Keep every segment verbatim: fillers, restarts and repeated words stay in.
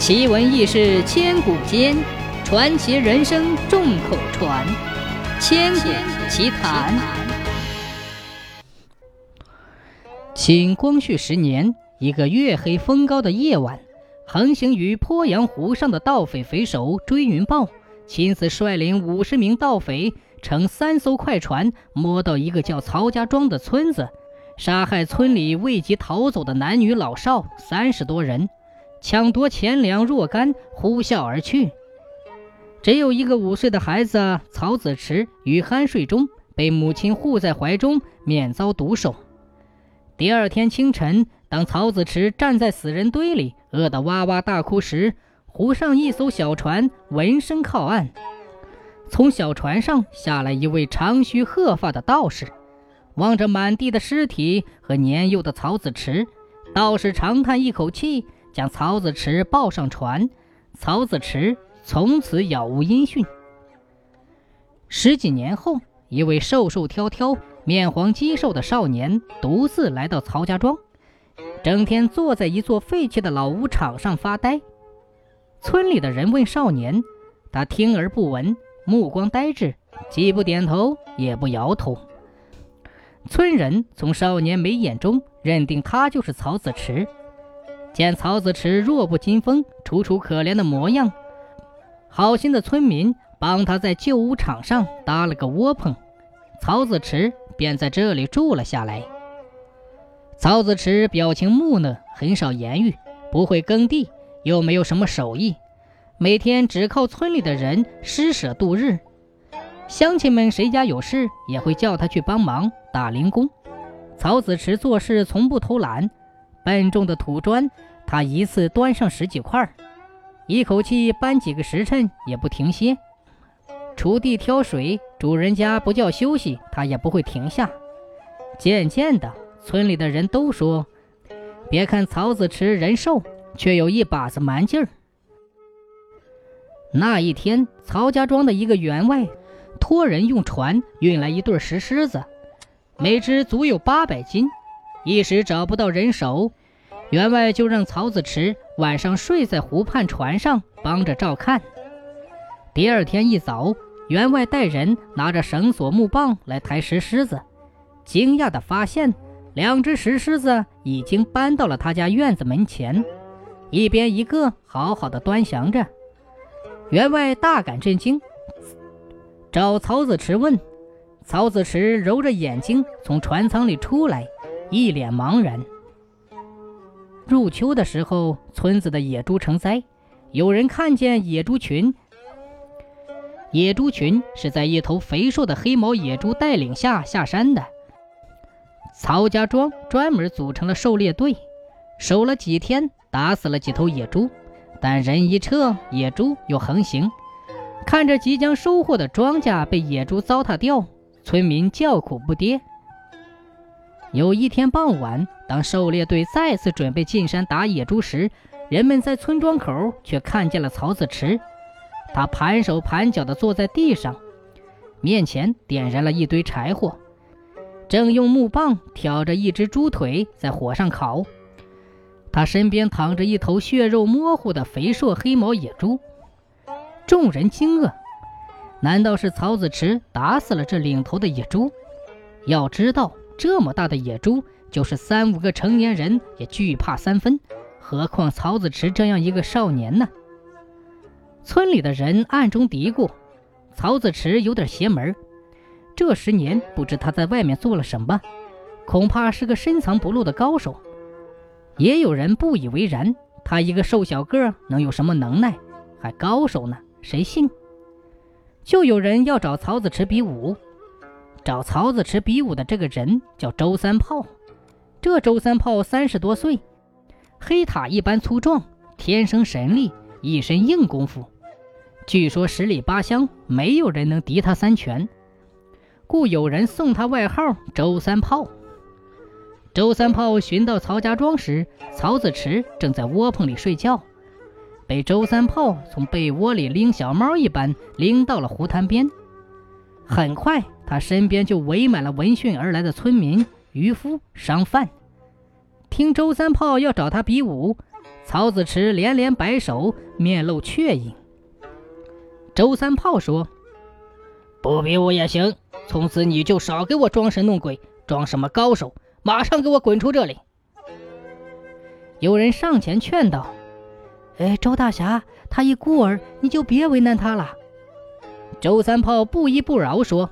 奇闻异事千古间，传奇人生众口传，千古奇谈。清光绪十年，一个月黑风高的夜晚，横行于鄱阳湖上的盗匪匪首追云豹亲自率领五十名盗匪，乘三艘快船摸到一个叫曹家庄的村子，杀害村里未及逃走的男女老少三十多人，抢夺钱粮若干，呼啸而去。只有一个五岁的孩子曹子池于酣睡中被母亲护在怀中，免遭毒手。第二天清晨，当曹子池站在死人堆里饿得哇哇大哭时，湖上一艘小船闻声靠岸，从小船上下来一位长须鹤发的道士，望着满地的尸体和年幼的曹子池，道士长叹一口气，将曹子池抱上船。曹子池从此杳无音讯。十几年后，一位瘦瘦挑挑面黄肌瘦的少年独自来到曹家庄，整天坐在一座废弃的老屋场上发呆。村里的人问少年，他听而不闻，目光呆滞，既不点头也不摇头。村人从少年眉眼中认定他就是曹子池。见曹子池弱不禁风，楚楚可怜的模样，好心的村民帮他在旧屋场上搭了个窝棚，曹子池便在这里住了下来。曹子池表情木讷，很少言语，不会耕地，又没有什么手艺，每天只靠村里的人施舍度日。乡亲们谁家有事也会叫他去帮忙打零工。曹子池做事从不偷懒，笨重的土砖他一次端上十几块，一口气搬几个时辰也不停歇。锄地挑水，主人家不叫休息他也不会停下。渐渐的，村里的人都说，别看曹子池人瘦，却有一把子蛮劲儿。那一天，曹家庄的一个员外托人用船运来一对石狮子，每只足有八百斤，一时找不到人手，员外就让曹子池晚上睡在湖畔船上帮着照看。第二天一早，员外带人拿着绳索木棒来抬石狮子，惊讶地发现两只石狮子已经搬到了他家院子门前，一边一个好好的端详着。员外大感震惊，找曹子池问。曹子池揉着眼睛从船舱里出来，一脸茫然。入秋的时候，村子的野猪成灾，有人看见野猪群。野猪群是在一头肥硕的黑毛野猪带领下下山的，曹家庄专门组成了狩猎队，守了几天，打死了几头野猪，但人一撤，野猪又横行。看着即将收获的庄稼被野猪糟蹋掉，村民叫苦不迭。有一天傍晚，当狩猎队再次准备进山打野猪时，人们在村庄口却看见了曹子池。他盘手盘脚地坐在地上，面前点燃了一堆柴火，正用木棒挑着一只猪腿在火上烤。他身边躺着一头血肉模糊的肥硕黑毛野猪。众人惊愕，难道是曹子池打死了这领头的野猪？要知道，这么大的野猪，就是三五个成年人也惧怕三分，何况曹子池这样一个少年呢？村里的人暗中嘀咕，曹子池有点邪门，这十年不知他在外面做了什么，恐怕是个深藏不露的高手。也有人不以为然，他一个瘦小个能有什么能耐，还高手呢，谁信？就有人要找曹子池比武。找曹子池比武的这个人叫周三炮。这周三炮三十多岁，黑塔一般粗壮，天生神力，一身硬功夫，据说十里八乡没有人能敌他三拳，故有人送他外号周三炮。周三炮寻到曹家庄时，曹子池正在窝棚里睡觉，被周三炮从被窝里拎小猫一般拎到了湖滩边。很快，他身边就围满了闻讯而来的村民、渔夫、商贩。听周三炮要找他比武，曹子池连连摆手，面露雀影。周三炮说：“不比武也行，从此你就少给我装神弄鬼，装什么高手，马上给我滚出这里！”有人上前劝道：“哎，周大侠，他一孤儿，你就别为难他了。”周三炮不依不饶说：“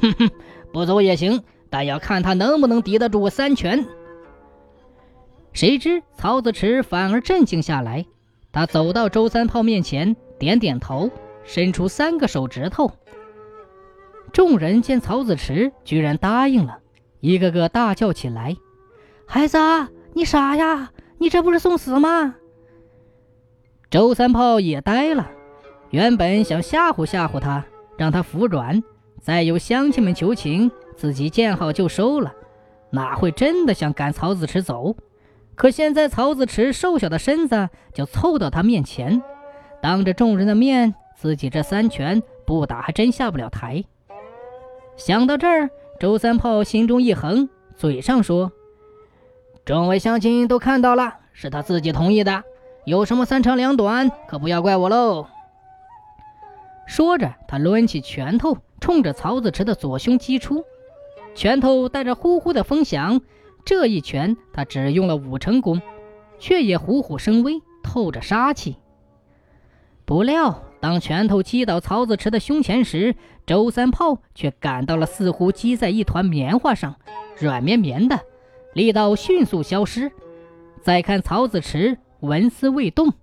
哼哼，不走也行，但要看他能不能抵得住我三拳。”谁知曹子池反而镇静下来，他走到周三炮面前，点点头，伸出三个手指头。众人见曹子池居然答应了，一个个大叫起来：“孩子，你傻呀，你这不是送死吗？”周三炮也呆了，原本想吓唬吓唬他，让他服软，再由乡亲们求情，自己见好就收了，哪会真的想赶曹子池走？可现在曹子池瘦小的身子就凑到他面前，当着众人的面，自己这三拳不打还真下不了台。想到这儿，周三炮心中一横，嘴上说：“众位乡亲都看到了，是他自己同意的，有什么三长两短，可不要怪我喽。”说着，他抡起拳头，冲着曹子池的左胸击出，拳头带着呼呼的风响。这一拳他只用了五成功，却也虎虎生威，透着杀气。不料当拳头击倒曹子池的胸前时，周三炮却感到了似乎击在一团棉花上，软绵绵的，力道迅速消失。再看曹子池纹丝未动，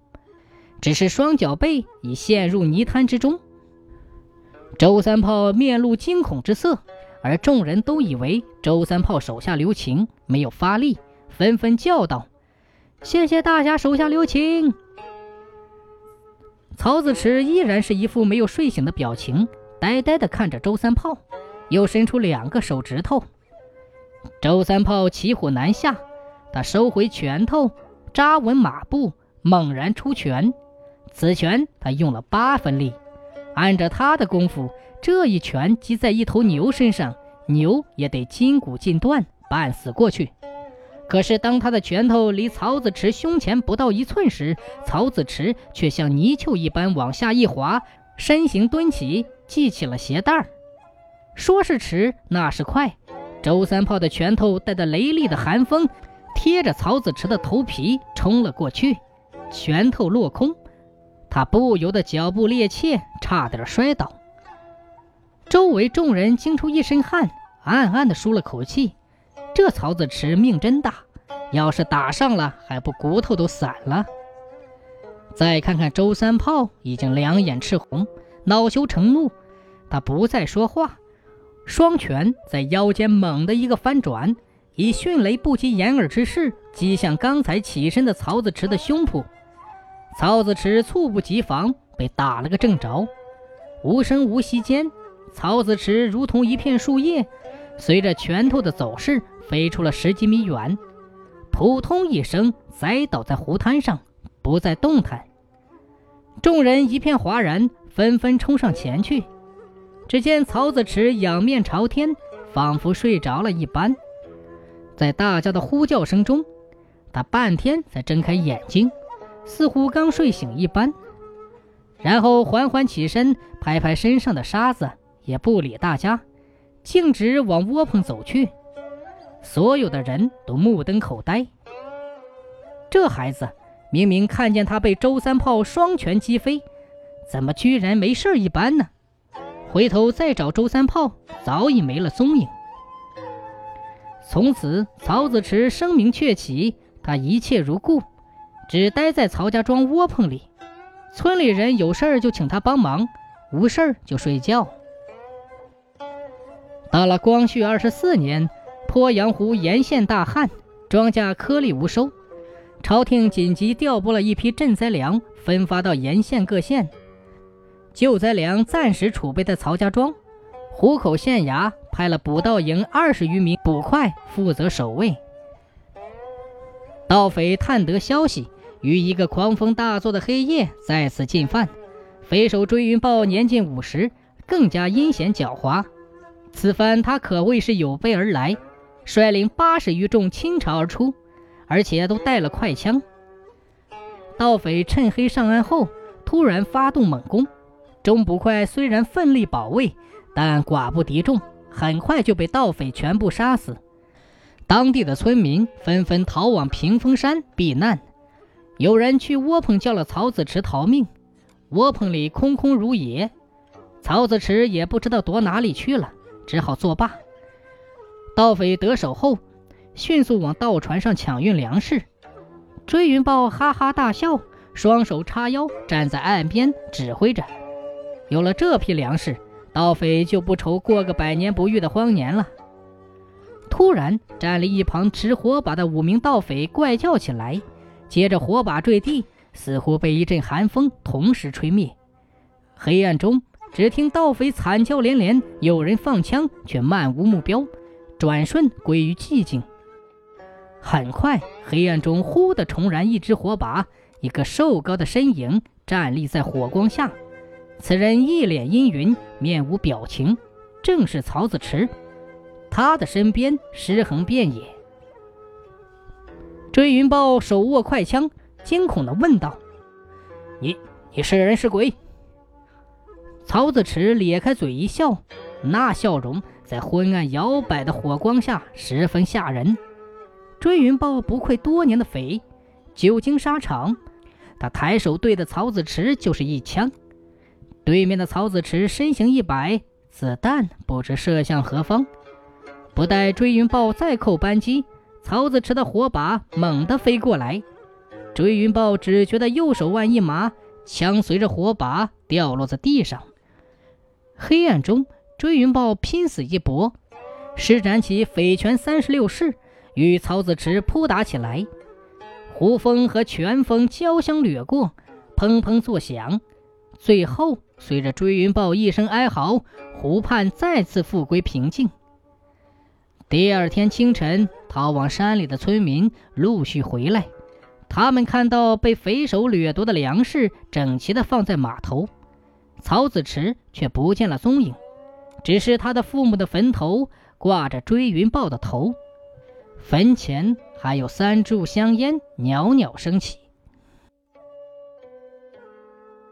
只是双脚背已陷入泥滩之中。周三炮面露惊恐之色，而众人都以为周三炮手下留情，没有发力，纷纷叫道：“谢谢大侠手下留情。”曹子池依然是一副没有睡醒的表情，呆呆地看着周三炮，又伸出两个手指头。周三炮骑虎难下，他收回拳头，扎稳马步，猛然出拳。此拳他用了八分力，按照他的功夫，这一拳击在一头牛身上，牛也得筋骨尽断，半死过去。可是当他的拳头离曹子池胸前不到一寸时，曹子池却像泥鳅一般往下一滑，身形蹲起，系起了鞋带。说是迟，那是快，周三炮的拳头带着雷厉的寒风，贴着曹子池的头皮冲了过去，拳头落空，他不由得脚步趔趄，差点摔倒。周围众人惊出一身汗，暗暗地舒了口气。这曹子池命真大，要是打上了，还不骨头都散了。再看看周三炮，已经两眼赤红，恼羞成怒，他不再说话，双拳在腰间猛地一个翻转，以迅雷不及掩耳之势击向刚才起身的曹子池的胸脯。曹子池猝不及防，被打了个正着。无声无息间，曹子池如同一片树叶，随着拳头的走势飞出了十几米远，扑通一声栽倒在湖滩上，不再动弹。众人一片哗然，纷纷冲上前去。只见曹子池仰面朝天，仿佛睡着了一般。在大家的呼叫声中，他半天才睁开眼睛，似乎刚睡醒一般，然后缓缓起身，拍拍身上的沙子，也不理大家，径直往窝棚走去。所有的人都目瞪口呆，这孩子明明看见他被周三炮双拳击飞，怎么居然没事一般呢？回头再找周三炮，早已没了踪影。从此曹子池声名鹊起，他一切如故，只待在曹家庄窝棚里，村里人有事儿就请他帮忙，无事儿就睡觉。到了光绪二十四年，鄱阳湖沿线大旱，庄稼颗粒无收，朝廷紧急调拨了一批赈灾粮，分发到沿线各县。救灾粮暂时储备在曹家庄，湖口县衙派了捕盗营二十余名捕快负责守卫。盗匪探得消息，于一个狂风大作的黑夜再次进犯。匪首追云豹年近五十，更加阴险狡猾。此番他可谓是有备而来，率领八十余众倾巢而出，而且都带了快枪。盗匪趁黑上岸后突然发动猛攻，钟不快虽然奋力保卫，但寡不敌众，很快就被盗匪全部杀死。当地的村民纷纷逃往屏风山避难，有人去窝棚叫了曹子池逃命，窝棚里空空如也，曹子池也不知道躲哪里去了，只好作罢。盗匪得手后迅速往盗船上抢运粮食，追云豹哈哈大笑，双手叉腰站在岸边指挥着。有了这批粮食，盗匪就不愁过个百年不遇的荒年了。突然站立一旁持火把的五名盗匪怪叫起来，接着火把坠地，似乎被一阵寒风同时吹灭。黑暗中只听盗匪惨叫连连，有人放枪却漫无目标，转瞬归于寂静。很快黑暗中忽地重燃一支火把，一个瘦高的身影站立在火光下，此人一脸阴云，面无表情，正是曹子池。他的身边尸横遍野。追云豹手握快枪，惊恐地问道：你你是人是鬼？曹子池咧开嘴一笑，那笑容在昏暗摇摆的火光下十分吓人。追云豹不愧多年的匪，久经沙场，他抬手对的曹子池就是一枪。对面的曹子池身形一摆，子弹不知射向何方。不待追云豹再扣扳机，曹子池的火把猛地飞过来，追云豹只觉得右手腕一麻，枪随着火把掉落在地上。黑暗中追云豹拼死一搏，施展起匪拳三十六式，与曹子池扑打起来。胡风和拳风交相掠过，砰砰作响，最后随着追云豹一声哀嚎，湖畔再次复归平静。第二天清晨，逃往山里的村民陆续回来，他们看到被匪首掠夺的粮食整齐地放在码头，曹子池却不见了踪影，只是他的父母的坟头挂着追云豹的头，坟前还有三炷香烟袅袅升起。